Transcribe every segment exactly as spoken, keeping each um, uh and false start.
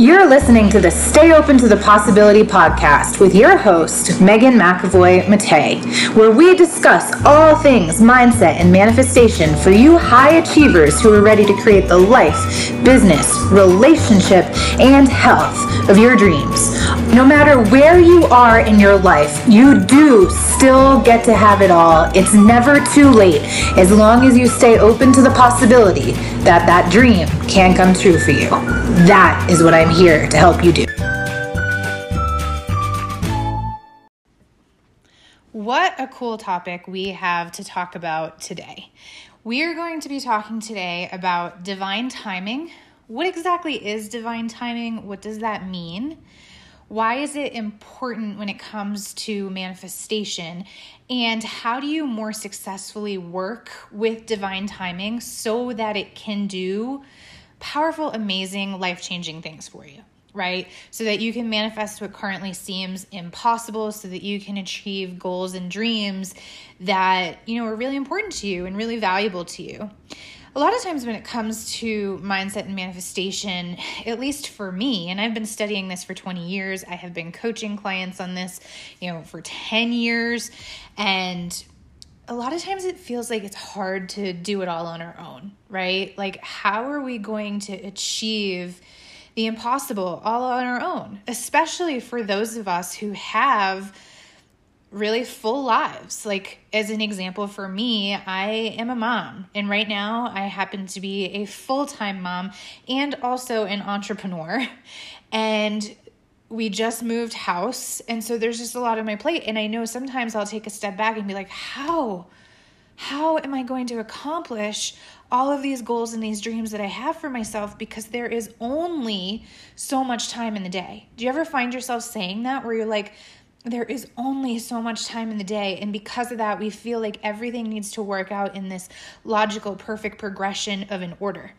You're listening to the Stay Open to the Possibility podcast with your host, Megan McAvoy-Mattei, where we discuss all things mindset and manifestation for you high achievers who are ready to create the life, business, relationship, and health of your dreams. No matter where you are in your life, you do still get to have it all. It's never too late as long as you stay open to the possibility that that dream can come true for you. That is what I I'm here to help you do. What a cool topic we have to talk about today. We are going to be talking today about divine timing. What exactly is divine timing? What does that mean? Why is it important when it comes to manifestation? And how do you more successfully work with divine timing so that it can do powerful, amazing, life-changing things for you, right? So that you can manifest what currently seems impossible, so that you can achieve goals and dreams that, you know, are really important to you and really valuable to you. A lot of times when it comes to mindset and manifestation, at least for me, and I've been studying this for twenty years, I have been coaching clients on this, you know, for ten years, and a lot of times it feels like it's hard to do it all on our own, right? Like, how are we going to achieve the impossible all on our own, especially for those of us who have really full lives? Like, as an example, for me, I am a mom, and right now I happen to be a full-time mom and also an entrepreneur, and we just moved house, and so there's just a lot on my plate. And I know sometimes I'll take a step back and be like, how? How am I going to accomplish all of these goals and these dreams that I have for myself? Because there is only so much time in the day. Do you ever find yourself saying that, where you're like, there is only so much time in the day, and because of that, we feel like everything needs to work out in this logical, perfect progression of an order?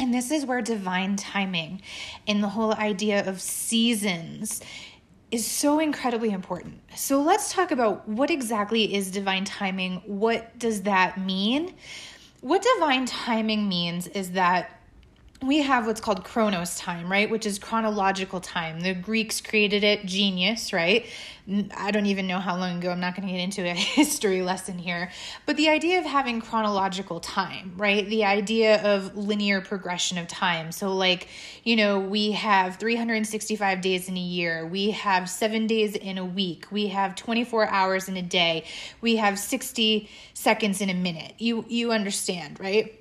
And this is where divine timing and the whole idea of seasons is so incredibly important. So let's talk about what exactly is divine timing. What does that mean? What divine timing means is that we have what's called Chronos time, right? Which is chronological time. The Greeks created it, genius, right? I don't even know how long ago. I'm not going to get into a history lesson here. But the idea of having chronological time, right? The idea of linear progression of time. So like, you know, we have three hundred sixty-five days in a year. We have seven days in a week. We have twenty-four hours in a day. We have sixty seconds in a minute. You, you understand, right?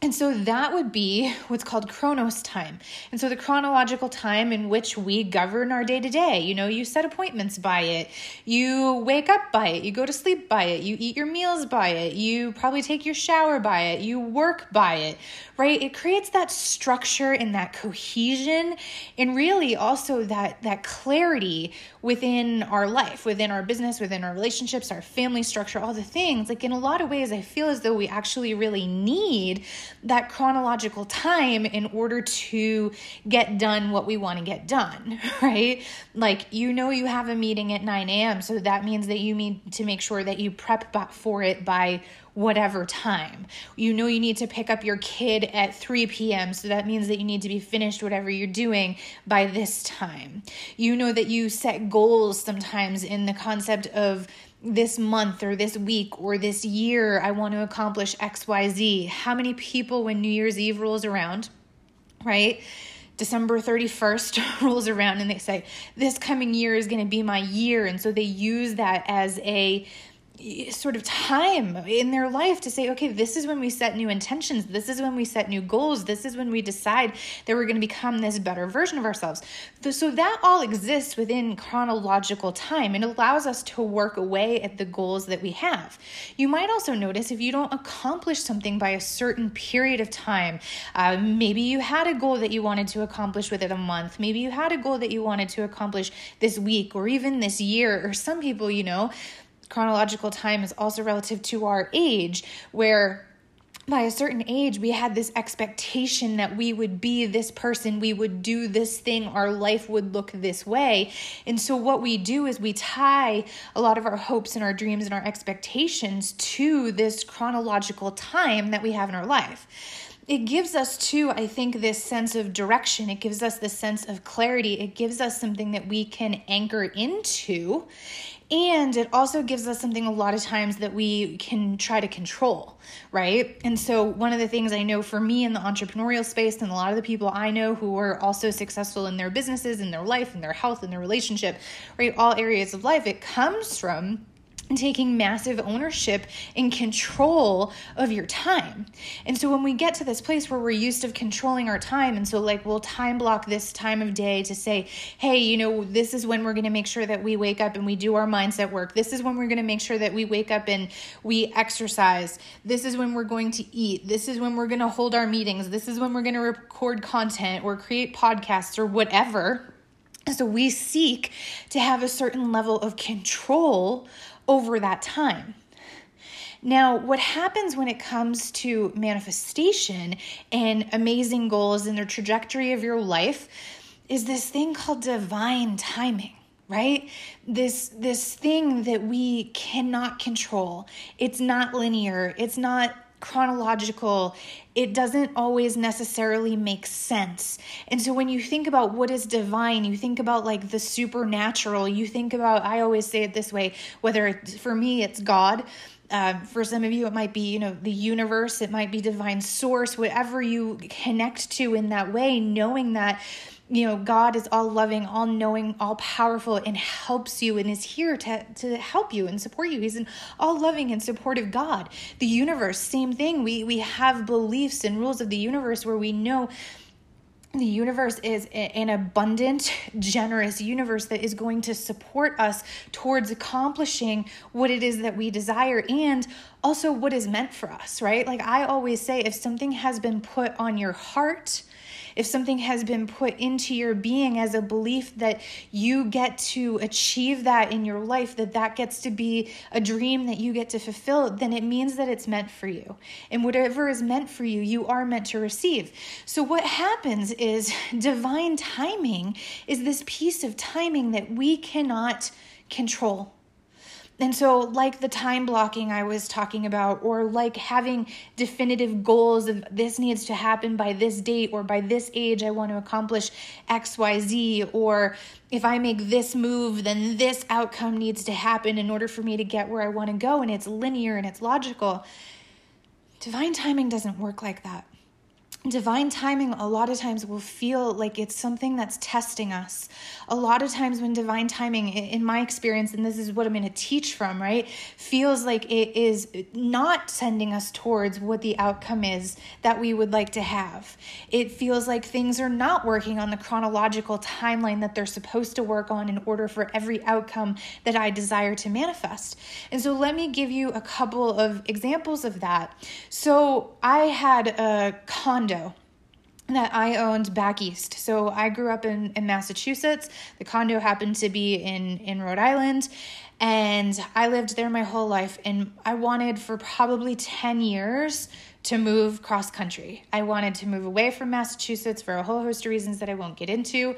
And so that would be what's called Chronos time. And so the chronological time in which we govern our day to day, you know, you set appointments by it, you wake up by it, you go to sleep by it, you eat your meals by it, you probably take your shower by it, you work by it, right? It creates that structure and that cohesion, and really also that, that clarity within our life, within our business, within our relationships, our family structure, all the things. Like, in a lot of ways, I feel as though we actually really need that chronological time in order to get done what we want to get done, right? Like, you know, you have a meeting at nine a.m., so that means that you need to make sure that you prep for it by whatever time. You know, you need to pick up your kid at three p.m., so that means that you need to be finished whatever you're doing by this time. You know that you set goals sometimes in the concept of, this month or this week or this year, I want to accomplish X Y Z. How many people, when New Year's Eve rolls around, right? December thirty-first rolls around, and they say, this coming year is going to be my year. And so they use that as a sort of time in their life to say, okay, this is when we set new intentions. This is when we set new goals. This is when we decide that we're going to become this better version of ourselves. So that all exists within chronological time and allows us to work away at the goals that we have. You might also notice if you don't accomplish something by a certain period of time, uh, maybe you had a goal that you wanted to accomplish within a month. Maybe you had a goal that you wanted to accomplish this week or even this year. Or some people, you know, chronological time is also relative to our age, where by a certain age, we had this expectation that we would be this person, we would do this thing, our life would look this way. And so what we do is we tie a lot of our hopes and our dreams and our expectations to this chronological time that we have in our life. it gives us too, I think, this sense of direction. It gives us this sense of clarity. It gives us something that we can anchor into. And it also gives us something a lot of times that we can try to control, right? And so one of the things I know for me in the entrepreneurial space, and a lot of the people I know who are also successful in their businesses, in their life, in their health, in their relationship, right, all areas of life, it comes from taking massive ownership and control of your time. And so when we get to this place where we're used to controlling our time, and so like we'll time block this time of day to say, hey, you know, this is when we're going to make sure that we wake up and we do our mindset work. This is when we're going to make sure that we wake up and we exercise. This is when we're going to eat. This is when we're going to hold our meetings. This is when we're going to record content or create podcasts or whatever. So we seek to have a certain level of control over that time. Now, what happens when it comes to manifestation and amazing goals and the trajectory of your life is this thing called divine timing, right? This, this thing that we cannot control. It's not linear. It's not chronological. It doesn't always necessarily make sense. And so when you think about what is divine, you think about like the supernatural, you think about, I always say it this way, whether it's, for me, it's God. Uh, for some of you, it might be, you know, the universe, it might be divine source, whatever you connect to in that way, knowing that, you know, God is all loving, all knowing, all powerful, and helps you and is here to, to help you and support you. He's an all loving and supportive God. The universe, same thing. We, we have beliefs and rules of the universe where we know the universe is an abundant, generous universe that is going to support us towards accomplishing what it is that we desire and also what is meant for us, right? Like I always say, if something has been put on your heart, if something has been put into your being as a belief that you get to achieve that in your life, that that gets to be a dream that you get to fulfill, then it means that it's meant for you. And whatever is meant for you, you are meant to receive. So what happens is divine timing is this piece of timing that we cannot control. And so like the time blocking I was talking about, or like having definitive goals of this needs to happen by this date, or by this age, I want to accomplish X, Y, Z, or if I make this move, then this outcome needs to happen in order for me to get where I want to go. And it's linear and it's logical. Divine timing doesn't work like that. Divine timing a lot of times will feel like it's something that's testing us. A lot of times when divine timing, in my experience, and this is what I'm going to teach from, right, feels like it is not sending us towards what the outcome is that we would like to have. It feels like things are not working on the chronological timeline that they're supposed to work on in order for every outcome that I desire to manifest. And so let me give you a couple of examples of that. So I had a condo that I owned back east. So I grew up in, in Massachusetts. The condo happened to be in, in Rhode Island, and I lived there my whole life. And I wanted for probably ten years to move cross country. I wanted to move away from Massachusetts for a whole host of reasons that I won't get into.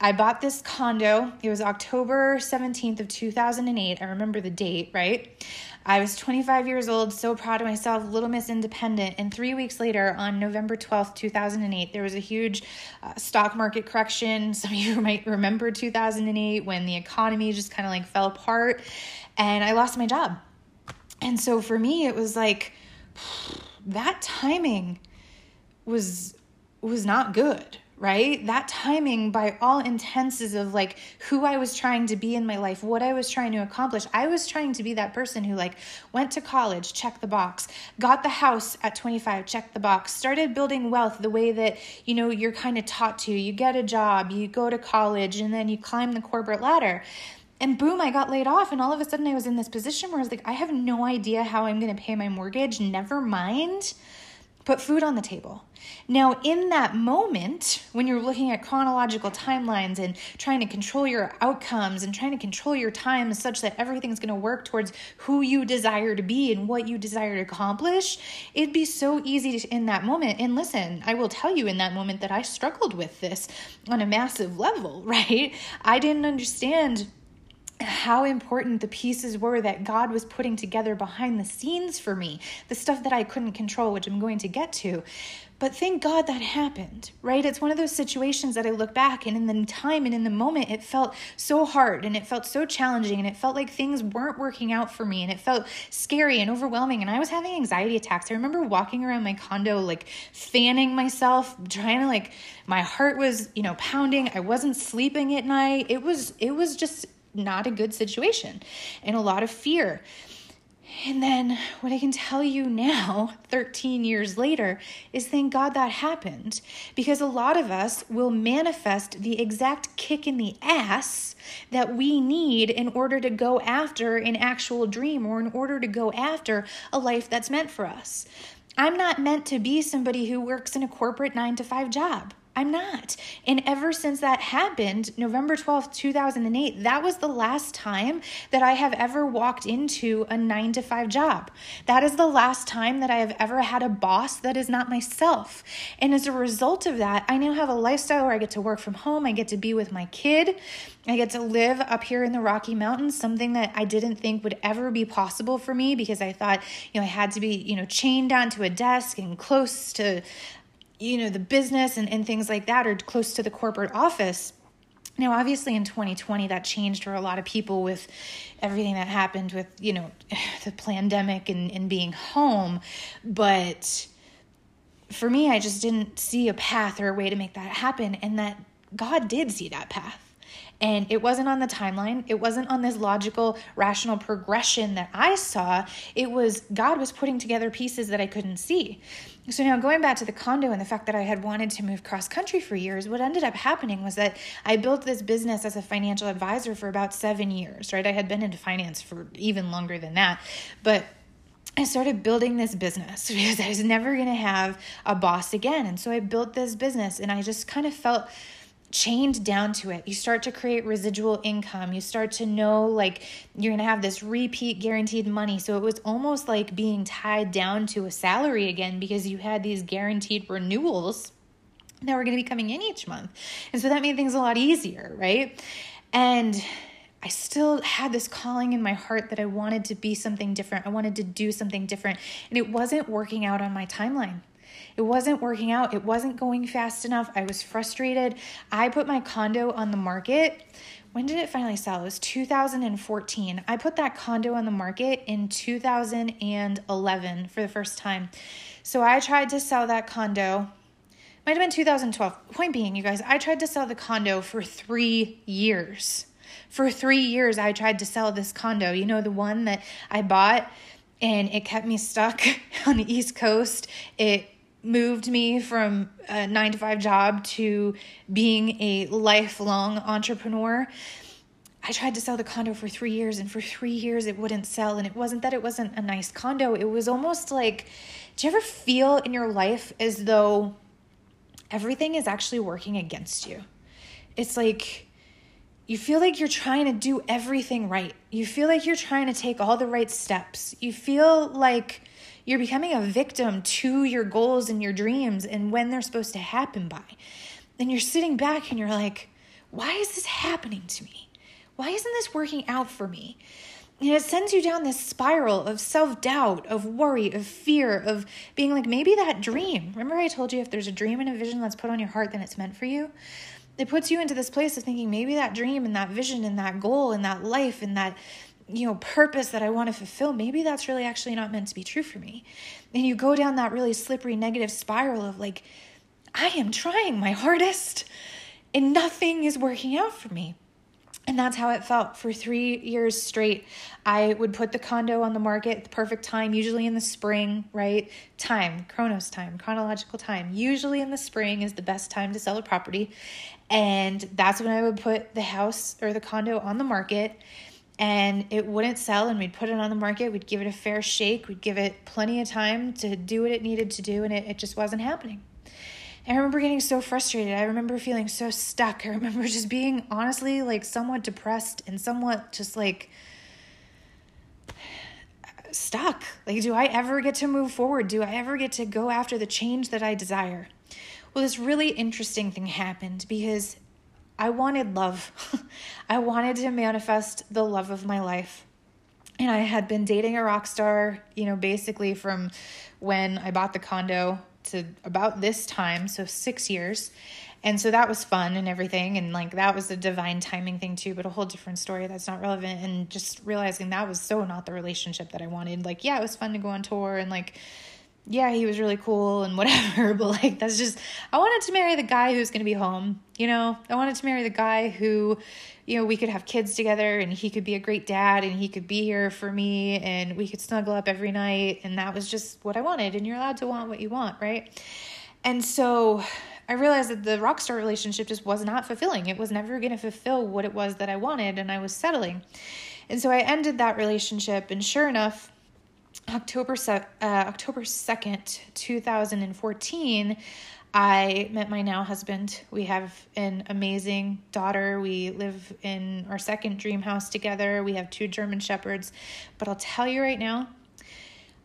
I bought this condo. It was October seventeenth of two thousand eight. I remember the date, right? I was twenty-five years old, so proud of myself, Little Miss Independent. And three weeks later, on November twelfth, two thousand eight, there was a huge uh, stock market correction. Some of you might remember two thousand eight when the economy just kind of like fell apart, and I lost my job. And so for me, it was like, that timing was was not good, right? That timing, by all intents, of like who I was trying to be in my life, what I was trying to accomplish. I was trying to be that person who like went to college, check the box, got the house at twenty-five, check the box, started building wealth the way that, you know, you're kind of taught to. You get a job, you go to college, and then you climb the corporate ladder. And boom, I got laid off, and all of a sudden I was in this position where I was like, I have no idea how I'm going to pay my mortgage, never mind put food on the table. Now, in that moment, when you're looking at chronological timelines and trying to control your outcomes and trying to control your time such that everything's going to work towards who you desire to be and what you desire to accomplish, it'd be so easy to, in that moment. And listen, I will tell you in that moment that I struggled with this on a massive level, right? I didn't understand how important the pieces were that God was putting together behind the scenes for me, the stuff that I couldn't control, which I'm going to get to. But thank God that happened, right? It's one of those situations that I look back and in the time and in the moment, it felt so hard and it felt so challenging and it felt like things weren't working out for me and it felt scary and overwhelming and I was having anxiety attacks. I remember walking around my condo, like fanning myself, trying to like, my heart was, you know, pounding. I wasn't sleeping at night. It was, it was just not a good situation and a lot of fear. And then what I can tell you now, thirteen years later, is thank God that happened, because a lot of us will manifest the exact kick in the ass that we need in order to go after an actual dream or in order to go after a life that's meant for us. I'm not meant to be somebody who works in a corporate nine to five job. I'm not. And ever since that happened, November twelfth, two thousand eight, that was the last time that I have ever walked into a nine to five job. That is the last time that I have ever had a boss that is not myself. And as a result of that, I now have a lifestyle where I get to work from home. I get to be with my kid. I get to live up here in the Rocky Mountains, something that I didn't think would ever be possible for me because I thought, you know, I had to be, you know, chained onto a desk and close to, you know, the business and, and things like that, or close to the corporate office. Now, obviously in twenty twenty, that changed for a lot of people with everything that happened with, you know, the pandemic and, and being home. But for me, I just didn't see a path or a way to make that happen. And that God did see that path. And it wasn't on the timeline. It wasn't on this logical, rational progression that I saw. It was God was putting together pieces that I couldn't see. So now going back to the condo and the fact that I had wanted to move cross country for years, what ended up happening was that I built this business as a financial advisor for about seven years, right? I had been into finance for even longer than that, but I started building this business because I was never going to have a boss again. And so I built this business and I just kind of felt chained down to it. You start to create residual income. You start to know like you're going to have this repeat guaranteed money. So it was almost like being tied down to a salary again because you had these guaranteed renewals that were going to be coming in each month. And so that made things a lot easier, right? And I still had this calling in my heart that I wanted to be something different. I wanted to do something different. And it wasn't working out on my timeline. It wasn't working out. It wasn't going fast enough. I was frustrated. I put my condo on the market. When did it finally sell? It was two thousand fourteen. I put that condo on the market in two thousand eleven for the first time. So I tried to sell that condo. Might have been two thousand twelve. Point being, you guys, I tried to sell the condo for three years. For three years, I tried to sell this condo. You know, the one that I bought and it kept me stuck on the East Coast. It moved me from a nine to five job to being a lifelong entrepreneur. I tried to sell the condo for three years and for three years it wouldn't sell. And it wasn't that it wasn't a nice condo. It was almost like, do you ever feel in your life as though everything is actually working against you? It's like, you feel like you're trying to do everything right. You feel like you're trying to take all the right steps. You feel like you're becoming a victim to your goals and your dreams and when they're supposed to happen by. And you're sitting back and you're like, why is this happening to me? Why isn't this working out for me? And it sends you down this spiral of self-doubt, of worry, of fear, of being like, maybe that dream. Remember I told you if there's a dream and a vision that's put on your heart, then it's meant for you? It puts you into this place of thinking maybe that dream and that vision and that goal and that life and that, you know, purpose that I want to fulfill, maybe that's really actually not meant to be true for me. And you go down that really slippery negative spiral of like, I am trying my hardest and nothing is working out for me. And that's how it felt for three years straight. I would put the condo on the market at the perfect time, usually in the spring, right? Time, Chronos time, chronological time. Usually in the spring is the best time to sell a property. And that's when I would put the house or the condo on the market and it wouldn't sell. And we'd put it on the market. We'd give it a fair shake. We'd give it plenty of time to do what it needed to do. And it, it just wasn't happening. I remember getting so frustrated. I remember feeling so stuck. I remember just being honestly like somewhat depressed and somewhat just like stuck. Like, do I ever get to move forward? Do I ever get to go after the change that I desire? Well, this really interesting thing happened because I wanted love. I wanted to manifest the love of my life. And I had been dating a rock star, you know, basically from when I bought the condo to about this time, so six years. And so that was fun and everything. And like, that was a divine timing thing too, but a whole different story that's not relevant. And just realizing that was so not the relationship that I wanted. Like, yeah, it was fun to go on tour and like, yeah, he was really cool and whatever. But like, that's just, I wanted to marry the guy who's going to be home. You know, I wanted to marry the guy who, you know, we could have kids together and he could be a great dad and he could be here for me and we could snuggle up every night. And that was just what I wanted. And you're allowed to want what you want, right? And so I realized that the rock star relationship just was not fulfilling. It was never going to fulfill what it was that I wanted, and I was settling. And so I ended that relationship, and sure enough, October second, twenty fourteen, I met my now husband. We have an amazing daughter. We live in our second dream house together. We have two German shepherds. But I'll tell you right now,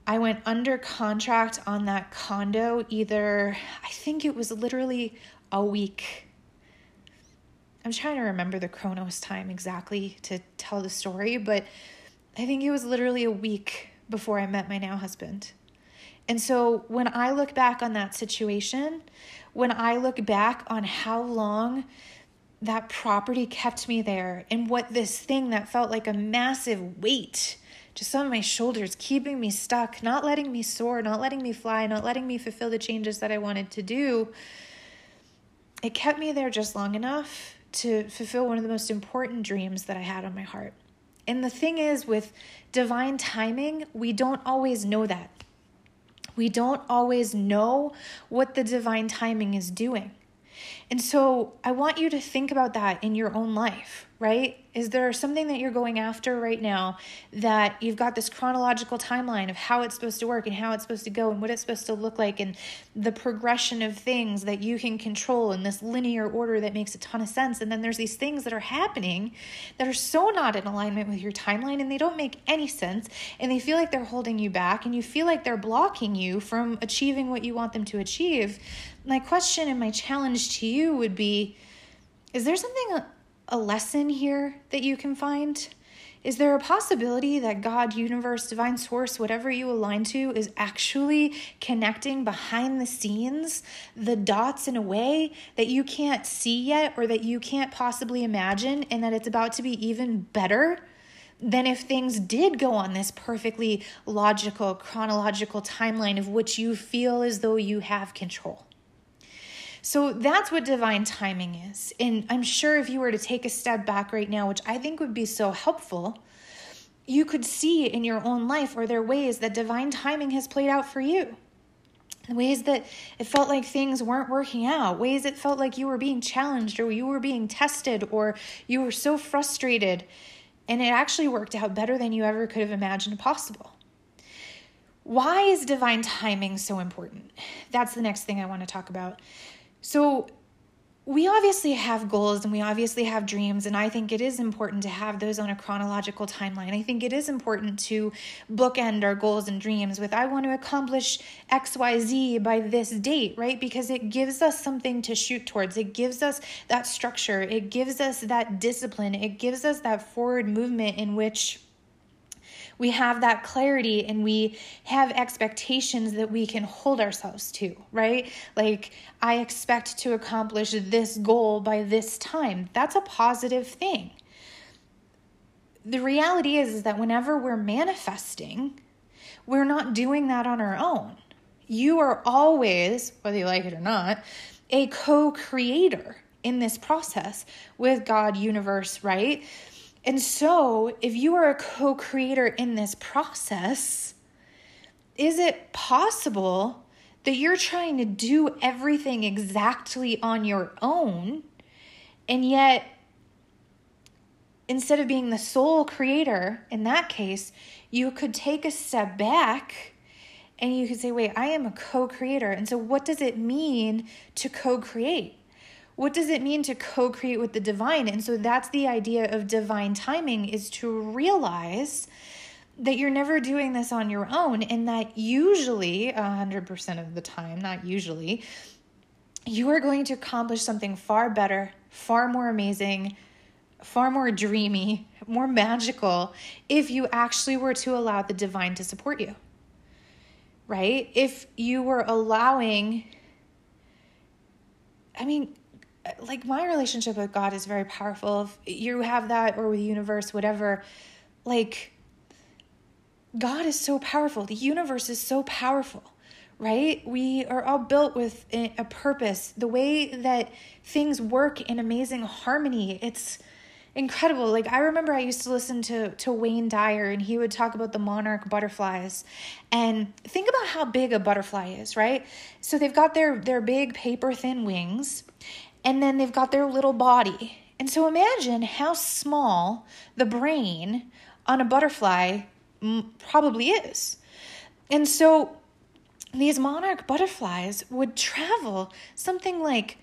I went under contract on that condo either, I think it was literally a week. I'm trying to remember the Chronos time exactly to tell the story, but I think it was literally a week before I met my now husband. And so when I look back on that situation, when I look back on how long that property kept me there and what this thing that felt like a massive weight just on my shoulders, keeping me stuck, not letting me soar, not letting me fly, not letting me fulfill the changes that I wanted to do. It kept me there just long enough to fulfill one of the most important dreams that I had on my heart. And the thing is, with divine timing, we don't always know that. We don't always know what the divine timing is doing. And so I want you to think about that in your own life, right? Is there something that you're going after right now that you've got this chronological timeline of how it's supposed to work and how it's supposed to go and what it's supposed to look like and the progression of things that you can control in this linear order that makes a ton of sense? And then there's these things that are happening that are so not in alignment with your timeline and they don't make any sense and they feel like they're holding you back and you feel like they're blocking you from achieving what you want them to achieve. My question and my challenge to you would be, is there something, a lesson here that you can find? Is there a possibility that God, universe, divine source, whatever you align to, is actually connecting behind the scenes, the dots in a way that you can't see yet or that you can't possibly imagine, and that it's about to be even better than if things did go on this perfectly logical, chronological timeline of which you feel as though you have control? So that's what divine timing is. And I'm sure if you were to take a step back right now, which I think would be so helpful, you could see in your own life, are there ways that divine timing has played out for you? Ways that it felt like things weren't working out, ways it felt like you were being challenged or you were being tested or you were so frustrated and it actually worked out better than you ever could have imagined possible. Why is divine timing so important? That's the next thing I want to talk about. So we obviously have goals and we obviously have dreams, and I think it is important to have those on a chronological timeline. I think it is important to bookend our goals and dreams with, I want to accomplish X Y Z by this date, right? Because it gives us something to shoot towards. It gives us that structure. It gives us that discipline. It gives us that forward movement in which we have that clarity and we have expectations that we can hold ourselves to, right? Like, I expect to accomplish this goal by this time. That's a positive thing. The reality is, is that whenever we're manifesting, we're not doing that on our own. You are always, whether you like it or not, a co-creator in this process with God, universe, right? And so if you are a co-creator in this process, is it possible that you're trying to do everything exactly on your own, and yet instead of being the sole creator in that case, you could take a step back and you could say, wait, I am a co-creator. And so what does it mean to co-create? What does it mean to co-create with the divine? And so that's the idea of divine timing, is to realize that you're never doing this on your own, and that usually, one hundred percent of the time, not usually, you are going to accomplish something far better, far more amazing, far more dreamy, more magical, if you actually were to allow the divine to support you. right? If you were allowing, I mean, like my relationship with God is very powerful. If you have that, or with the universe, whatever, like God is so powerful. The universe is so powerful, right? We are all built with a purpose. The way that things work in amazing harmony, it's incredible. Like I remember I used to listen to, to Wayne Dyer, and he would talk about the monarch butterflies. And think about how big a butterfly is, right? So they've got their, their big paper thin wings, and then they've got their little body. And so imagine how small the brain on a butterfly probably is. And so these monarch butterflies would travel something like,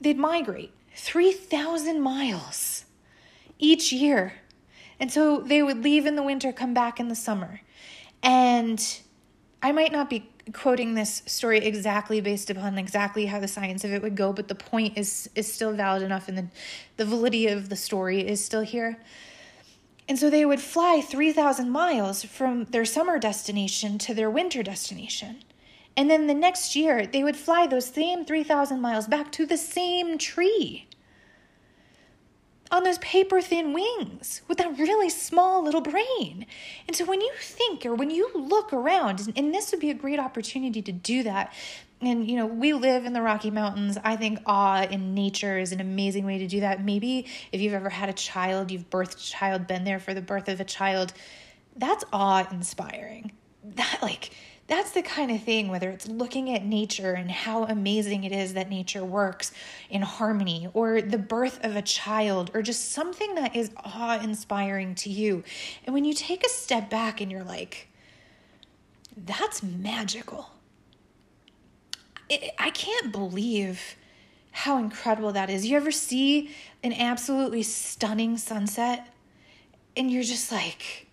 they'd migrate three thousand miles each year. And so they would leave in the winter, come back in the summer. And I might not be quoting this story exactly based upon exactly how the science of it would go, but the point is is still valid enough, and the, the validity of the story is still here. And so they would fly three thousand miles from their summer destination to their winter destination. And then the next year, they would fly those same three thousand miles back to the same tree on those paper-thin wings with that really small little brain. And so when you think, or when you look around, and this would be a great opportunity to do that. And, you know, we live in the Rocky Mountains. I think awe in nature is an amazing way to do that. Maybe if you've ever had a child, you've birthed a child, been there for the birth of a child, that's awe-inspiring. That, like... That's the kind of thing, whether it's looking at nature and how amazing it is that nature works in harmony, or the birth of a child, or just something that is awe-inspiring to you. And when you take a step back and you're like, that's magical. It, I can't believe how incredible that is. You ever see an absolutely stunning sunset and you're just like,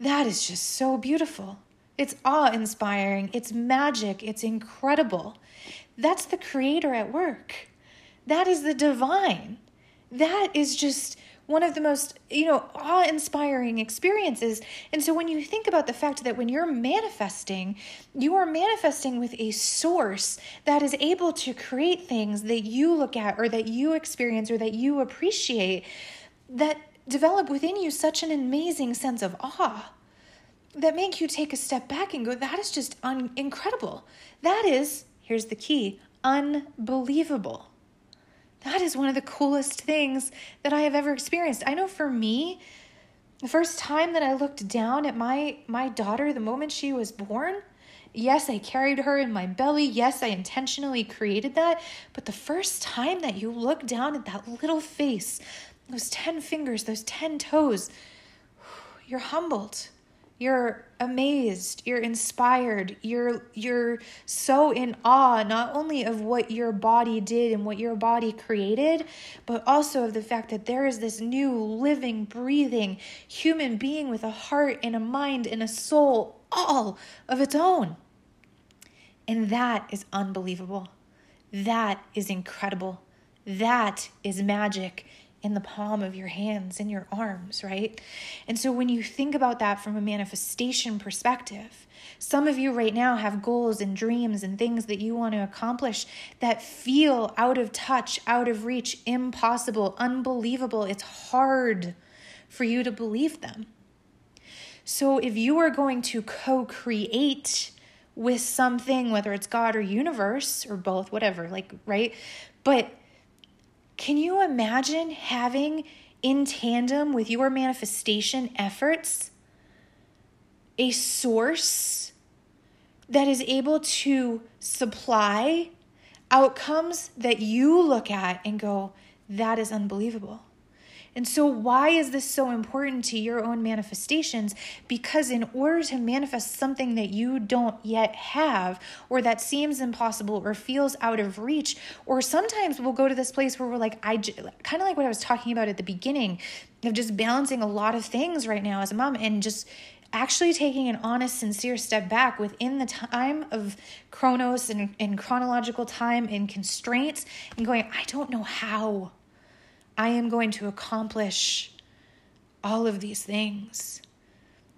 that is just so beautiful. It's awe-inspiring. It's magic. It's incredible. That's the Creator at work. That is the divine. That is just one of the most, you know, awe-inspiring experiences. And so when you think about the fact that when you're manifesting, you are manifesting with a source that is able to create things that you look at, or that you experience, or that you appreciate, that develop within you such an amazing sense of awe, that make you take a step back and go, that is just un- incredible. That is, here's the key, unbelievable. That is one of the coolest things that I have ever experienced. I know for me, the first time that I looked down at my, my daughter, the moment she was born, yes, I carried her in my belly. Yes, I intentionally created that. But the first time that you look down at that little face, those ten fingers, those ten toes, you're humbled. You're amazed, you're inspired, you're you're so in awe, not only of what your body did and what your body created, but also of the fact that there is this new living, breathing human being with a heart and a mind and a soul all of its own. And that is unbelievable. That is incredible. That is magic in the palm of your hands, in your arms, right? And so when you think about that from a manifestation perspective, some of you right now have goals and dreams and things that you want to accomplish that feel out of touch, out of reach, impossible, unbelievable. It's hard for you to believe them. So if you are going to co-create with something, whether it's God or universe or both, whatever, like, right? But can you imagine having, in tandem with your manifestation efforts, a source that is able to supply outcomes that you look at and go, that is unbelievable? And so why is this so important to your own manifestations? Because in order to manifest something that you don't yet have, or that seems impossible, or feels out of reach, or sometimes we'll go to this place where we're like, I kind of like what I was talking about at the beginning, of just balancing a lot of things right now as a mom, and just actually taking an honest, sincere step back within the time of Chronos and, and chronological time and constraints, and going, I don't know how I am going to accomplish all of these things.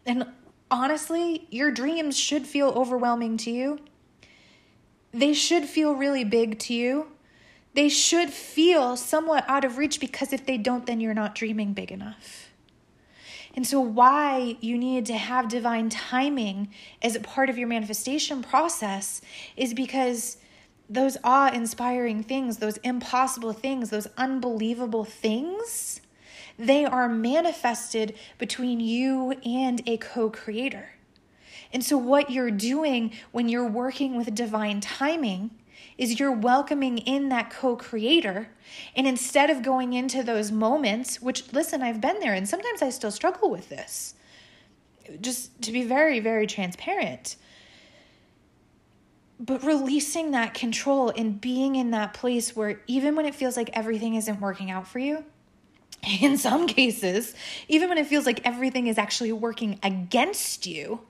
And honestly, your dreams should feel overwhelming to you. They should feel really big to you. They should feel somewhat out of reach, because if they don't, then you're not dreaming big enough. And so why you need to have divine timing as a part of your manifestation process is because those awe-inspiring things, those impossible things, those unbelievable things, they are manifested between you and a co-creator. And so what you're doing when you're working with divine timing is you're welcoming in that co-creator. And instead of going into those moments, which, listen, I've been there, and sometimes I still struggle with this, just to be very, very transparent, but releasing that control and being in that place where even when it feels like everything isn't working out for you, in some cases, even when it feels like everything is actually working against you,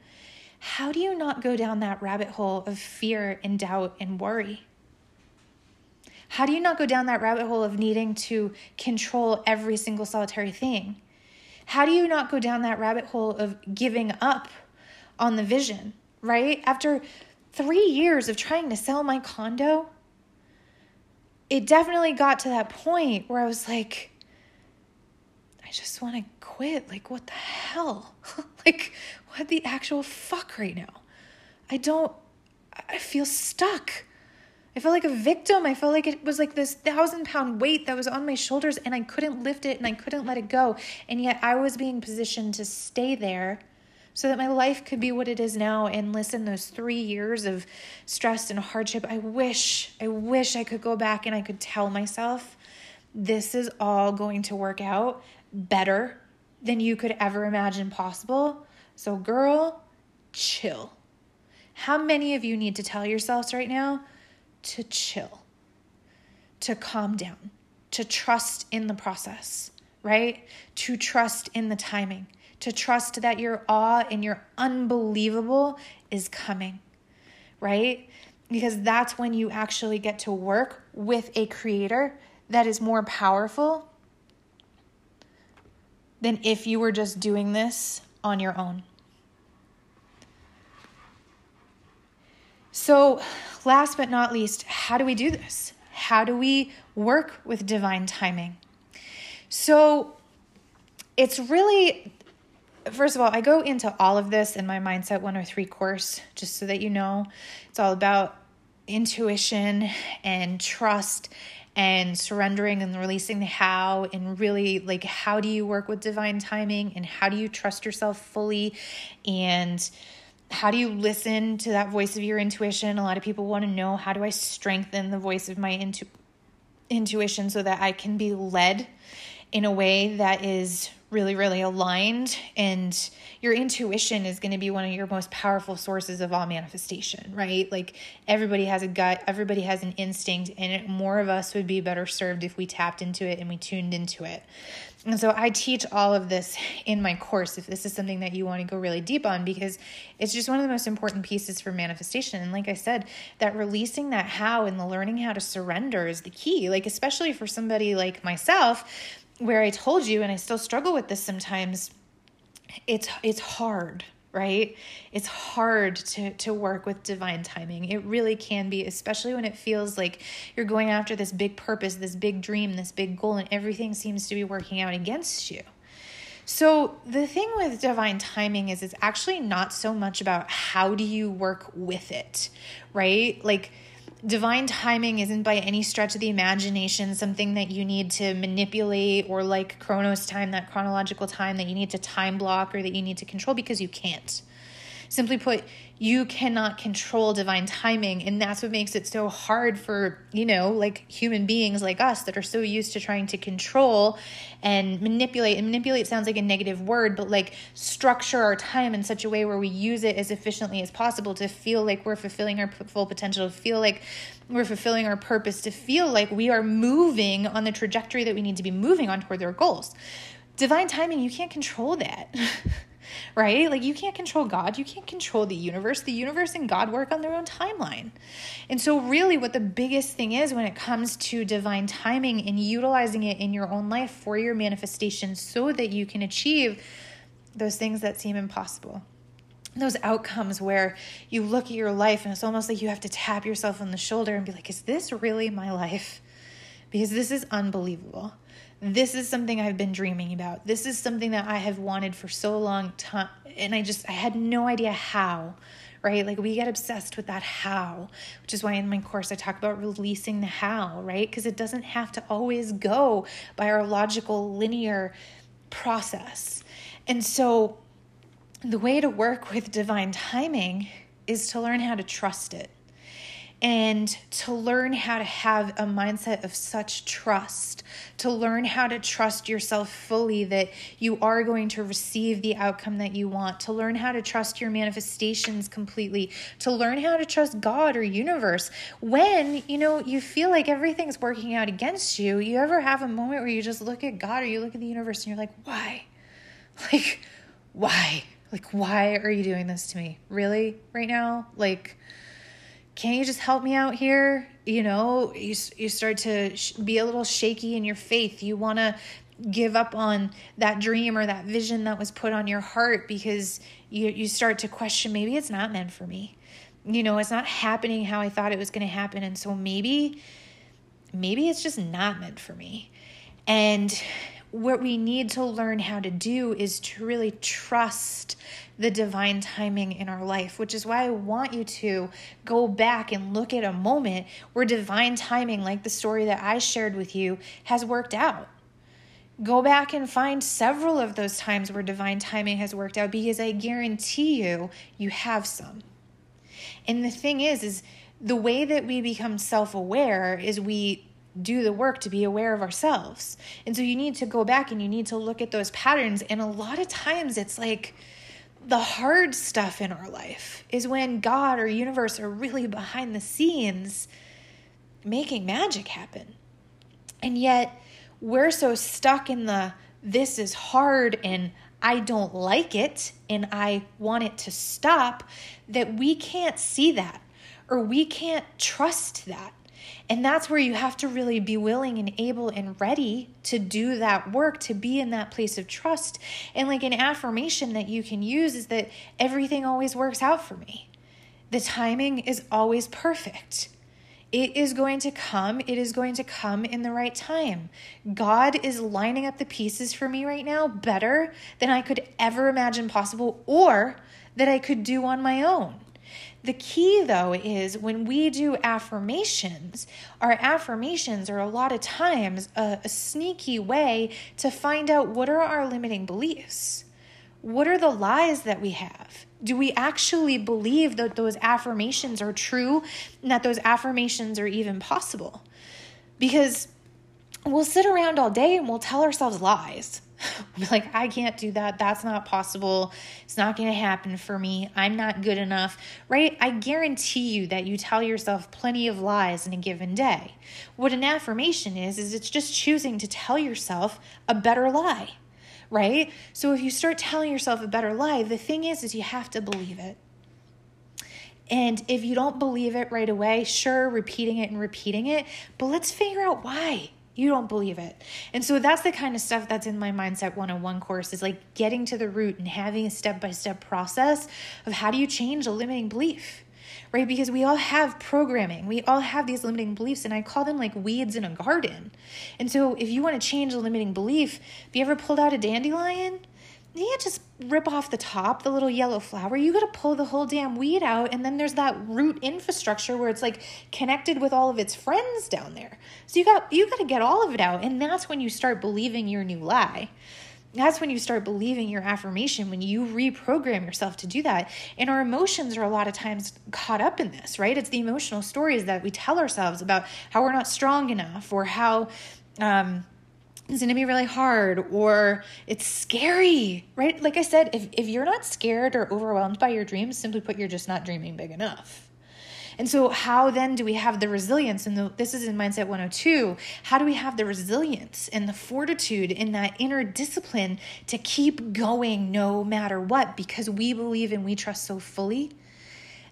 how do you not go down that rabbit hole of fear and doubt and worry? How do you not go down that rabbit hole of needing to control every single solitary thing? How do you not go down that rabbit hole of giving up on the vision, right? After three years of trying to sell my condo, it definitely got to that point where I was like, I just want to quit. Like, what the hell? Like, what the actual fuck right now? I don't, I feel stuck. I felt like a victim. I felt like it was like this thousand pound weight that was on my shoulders, and I couldn't lift it and I couldn't let it go. And yet I was being positioned to stay there so that my life could be what it is now. And listen, those three years of stress and hardship, I wish, I wish I could go back and I could tell myself, this is all going to work out better than you could ever imagine possible. So girl, chill. How many of you need to tell yourselves right now to chill, to calm down, to trust in the process, right? To trust in the timing, to trust that your awe and your unbelievable is coming, right? Because that's when you actually get to work with a creator that is more powerful than if you were just doing this on your own. So last but not least, how do we do this? How do we work with divine timing? So it's really, first of all, I go into all of this in my Mindset one oh three course, just so that you know, it's all about intuition and trust and surrendering and releasing the how, and really, like, how do you work with divine timing, and how do you trust yourself fully, and how do you listen to that voice of your intuition? A lot of people want to know, how do I strengthen the voice of my intu- intuition so that I can be led in a way that is really, really aligned? And your intuition is going to be one of your most powerful sources of all manifestation, right? Like, everybody has a gut, everybody has an instinct, and it, more of us would be better served if we tapped into it and we tuned into it. And so I teach all of this in my course, if this is something that you want to go really deep on, because it's just one of the most important pieces for manifestation. And like I said, that releasing that how and the learning how to surrender is the key, like, especially for somebody like myself, where I told you, and I still struggle with this sometimes, it's it's hard, right? It's hard to, to work with divine timing. It really can be, especially when it feels like you're going after this big purpose, this big dream, this big goal, and everything seems to be working out against you. So the thing with divine timing is it's actually not so much about how do you work with it, right? Like, divine timing isn't by any stretch of the imagination something that you need to manipulate, or like Chronos time, that chronological time that you need to time block or that you need to control, because you can't. Simply put, you cannot control divine timing, and that's what makes it so hard for, you know, like human beings like us that are so used to trying to control and manipulate. And manipulate sounds like a negative word, but like structure our time in such a way where we use it as efficiently as possible to feel like we're fulfilling our full potential, to feel like we're fulfilling our purpose, to feel like we are moving on the trajectory that we need to be moving on toward our goals. Divine timing, you can't control that. Right? Like, you can't control God. You can't control the universe. The universe and God work on their own timeline. And so really what the biggest thing is when it comes to divine timing and utilizing it in your own life for your manifestation so that you can achieve those things that seem impossible, those outcomes where you look at your life and it's almost like you have to tap yourself on the shoulder and be like, is this really my life? Because this is unbelievable. This is something I've been dreaming about. This is something that I have wanted for so long time. And I just, I had no idea how, right? Like we get obsessed with that how, which is why in my course I talk about releasing the how, right? Because it doesn't have to always go by our logical, linear process. And so the way to work with divine timing is to learn how to trust it and to learn how to have a mindset of such trust, to learn how to trust yourself fully that you are going to receive the outcome that you want, to learn how to trust your manifestations completely, to learn how to trust God or universe. When, you know, you feel like everything's working out against you, you ever have a moment where you just look at God or you look at the universe and you're like, why? Like, why? Like, why are you doing this to me? Really? Right now? Like, can't you just help me out here? You know, you you start to sh- be a little shaky in your faith. You want to give up on that dream or that vision that was put on your heart because you, you start to question, maybe it's not meant for me. You know, it's not happening how I thought it was going to happen. And so maybe, maybe it's just not meant for me. And what we need to learn how to do is to really trust the divine timing in our life, which is why I want you to go back and look at a moment where divine timing, like the story that I shared with you, has worked out. Go back and find several of those times where divine timing has worked out, because I guarantee you, you have some. And the thing is, is the way that we become self-aware is we do the work to be aware of ourselves. And so you need to go back and you need to look at those patterns. And a lot of times it's like the hard stuff in our life is when God or universe are really behind the scenes making magic happen. And yet we're so stuck in the, this is hard and I don't like it and I want it to stop, that we can't see that or we can't trust that. And that's where you have to really be willing and able and ready to do that work, to be in that place of trust. And like an affirmation that you can use is that everything always works out for me. The timing is always perfect. It is going to come. It is going to come in the right time. God is lining up the pieces for me right now better than I could ever imagine possible or that I could do on my own. The key, though, is when we do affirmations, our affirmations are a lot of times a, a sneaky way to find out what are our limiting beliefs. What are the lies that we have? Do we actually believe that those affirmations are true and that those affirmations are even possible? Because we'll sit around all day and we'll tell ourselves lies. We'll be like, I can't do that. That's not possible. It's not going to happen for me. I'm not good enough, right? I guarantee you that you tell yourself plenty of lies in a given day. What an affirmation is, is it's just choosing to tell yourself a better lie, right? So if you start telling yourself a better lie, the thing is, is you have to believe it. And if you don't believe it right away, sure, repeating it and repeating it, but let's figure out why you don't believe it. And so that's the kind of stuff that's in my Mindset one oh one course, is like getting to the root and having a step-by-step process of how do you change a limiting belief, right? Because we all have programming. We all have these limiting beliefs, and I call them like weeds in a garden. And so if you want to change a limiting belief, have you ever pulled out a dandelion? You can't just rip off the top, the little yellow flower. You got to pull the whole damn weed out. And then there's that root infrastructure where it's like connected with all of its friends down there. So you got, you got to get all of it out. And that's when you start believing your new lie. That's when you start believing your affirmation, when you reprogram yourself to do that. And our emotions are a lot of times caught up in this, right? It's the emotional stories that we tell ourselves about how we're not strong enough or how, um, it's going to be really hard or it's scary, right? Like I said, if, if you're not scared or overwhelmed by your dreams, simply put, you're just not dreaming big enough. And so how then do we have the resilience? And this is in Mindset one oh two. How do we have the resilience and the fortitude and that inner discipline to keep going no matter what? Because we believe and we trust so fully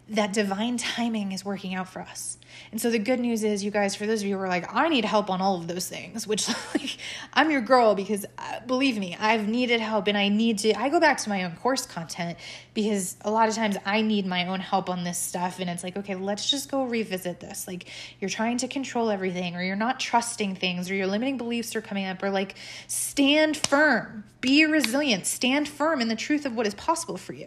that divine timing is working out for us. And so the good news is, you guys, for those of you who are like, I need help on all of those things, which like, I'm your girl, because uh, believe me, I've needed help, and I need to, I go back to my own course content, because a lot of times I need my own help on this stuff. And it's like, okay, let's just go revisit this. Like, you're trying to control everything, or you're not trusting things, or your limiting beliefs are coming up, or like, stand firm, be resilient, stand firm in the truth of what is possible for you.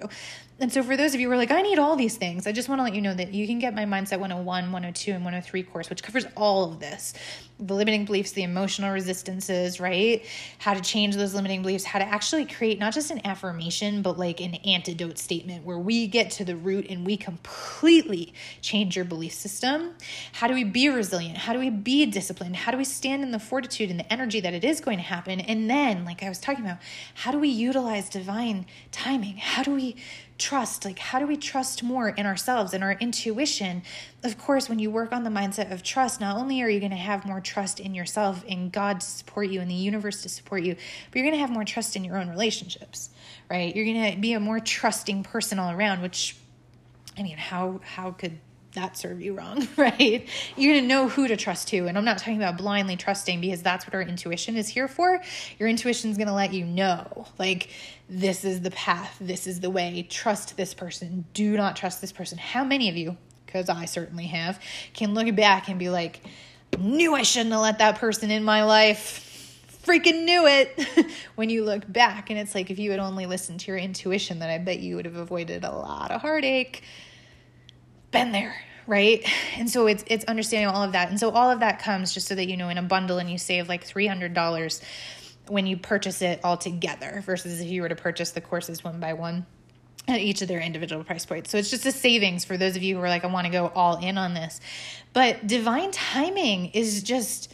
And so for those of you who are like, I need all these things, I just want to let you know that you can get my Mindset one oh one, one oh two, and one oh three course, which covers all of this. The limiting beliefs, the emotional resistances, right? How to change those limiting beliefs, how to actually create not just an affirmation, but like an antidote statement where we get to the root and we completely change your belief system. How do we be resilient? How do we be disciplined? How do we stand in the fortitude and the energy that it is going to happen? And then, like I was talking about, how do we utilize divine timing? How do we trust? Like, how do we trust more in ourselves and our intuition? Of course, when you work on the mindset of trust, not only are you going to have more trust in yourself, in God to support you, in the universe to support you, but you're going to have more trust in your own relationships, right? You're going to be a more trusting person all around, which, I mean, how, how could that serve you wrong, right? You're going to know who to trust who. And I'm not talking about blindly trusting, because that's what our intuition is here for. Your intuition is going to let you know, like, this is the path, this is the way, trust this person, do not trust this person. How many of you, because I certainly have, can look back and be like, knew I shouldn't have let that person in my life. Freaking knew it. When you look back, and it's like, if you had only listened to your intuition, then I bet you would have avoided a lot of heartache. Been there, right? And so it's it's understanding all of that. And so all of that comes, just so that you know, in a bundle, and you save like three hundred dollars when you purchase it all together, versus if you were to purchase the courses one by one at each of their individual price points. So it's just a savings for those of you who are like, I want to go all in on this. But divine timing is just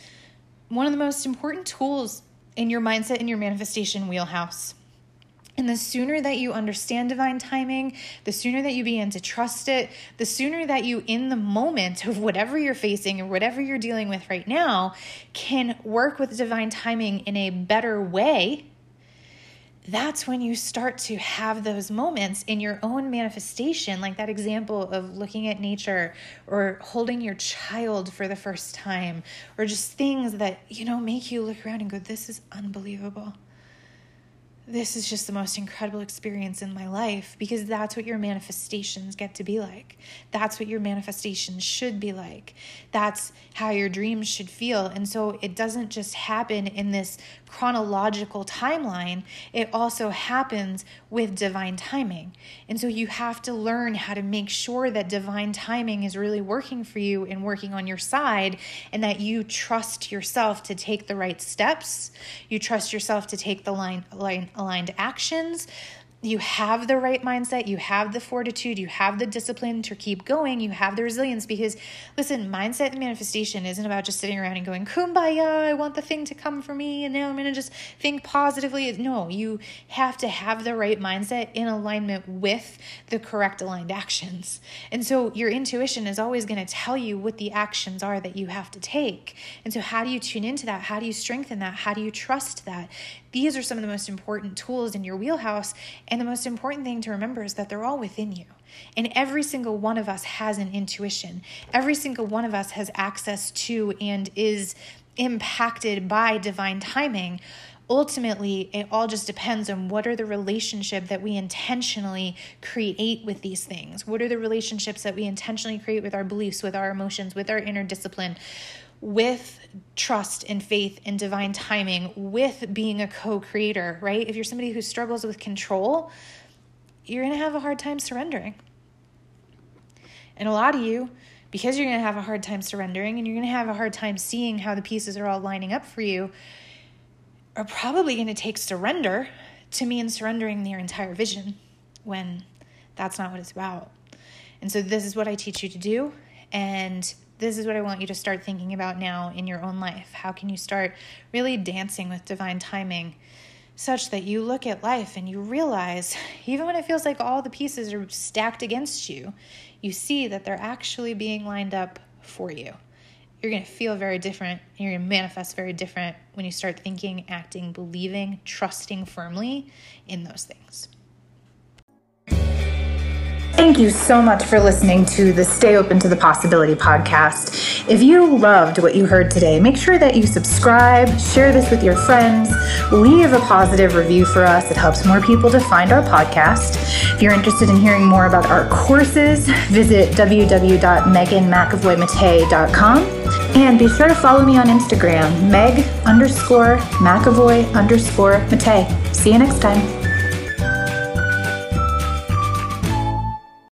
one of the most important tools in your mindset and your manifestation wheelhouse. And the sooner that you understand divine timing, the sooner that you begin to trust it, the sooner that you, in the moment of whatever you're facing or whatever you're dealing with right now, can work with divine timing in a better way, that's when you start to have those moments in your own manifestation, like that example of looking at nature, or holding your child for the first time, or just things that, you know, make you look around and go, this is unbelievable. This is just the most incredible experience in my life, because that's what your manifestations get to be like. That's what your manifestations should be like. That's how your dreams should feel. And so it doesn't just happen in this chronological timeline. It also happens with divine timing. And so you have to learn how to make sure that divine timing is really working for you and working on your side, and that you trust yourself to take the right steps. You trust yourself to take the line, line aligned actions. You have the right mindset, you have the fortitude, you have the discipline to keep going, you have the resilience, because listen, mindset and manifestation isn't about just sitting around and going, kumbaya, I want the thing to come for me, and now I'm going to just think positively. No, you have to have the right mindset in alignment with the correct aligned actions. And so your intuition is always going to tell you what the actions are that you have to take. And so how do you tune into that? How do you strengthen that? How do you trust that? These are some of the most important tools in your wheelhouse. And the most important thing to remember is that they're all within you. And every single one of us has an intuition. Every single one of us has access to and is impacted by divine timing. Ultimately, it all just depends on what are the relationship that we intentionally create with these things. What are the relationships that we intentionally create with our beliefs, with our emotions, with our inner discipline, with trust and faith and divine timing, with being a co-creator, right? If you're somebody who struggles with control, you're going to have a hard time surrendering. And a lot of you, because you're going to have a hard time surrendering, and you're going to have a hard time seeing how the pieces are all lining up for you, are probably going to take surrender to mean surrendering their entire vision, when that's not what it's about. And so this is what I teach you to do. And this is what I want you to start thinking about now in your own life. How can you start really dancing with divine timing, such that you look at life and you realize, even when it feels like all the pieces are stacked against you, you see that they're actually being lined up for you. You're going to feel very different, and you're going to manifest very different when you start thinking, acting, believing, trusting firmly in those things. Thank you so much for listening to the Stay Open to the Possibility podcast. If you loved what you heard today, make sure that you subscribe, share this with your friends, leave a positive review for us. It helps more people to find our podcast. If you're interested in hearing more about our courses, visit w w w dot megan mcavoy mattei dot com. And be sure to follow me on Instagram, Meg underscore McAvoy underscore Mattei. See you next time.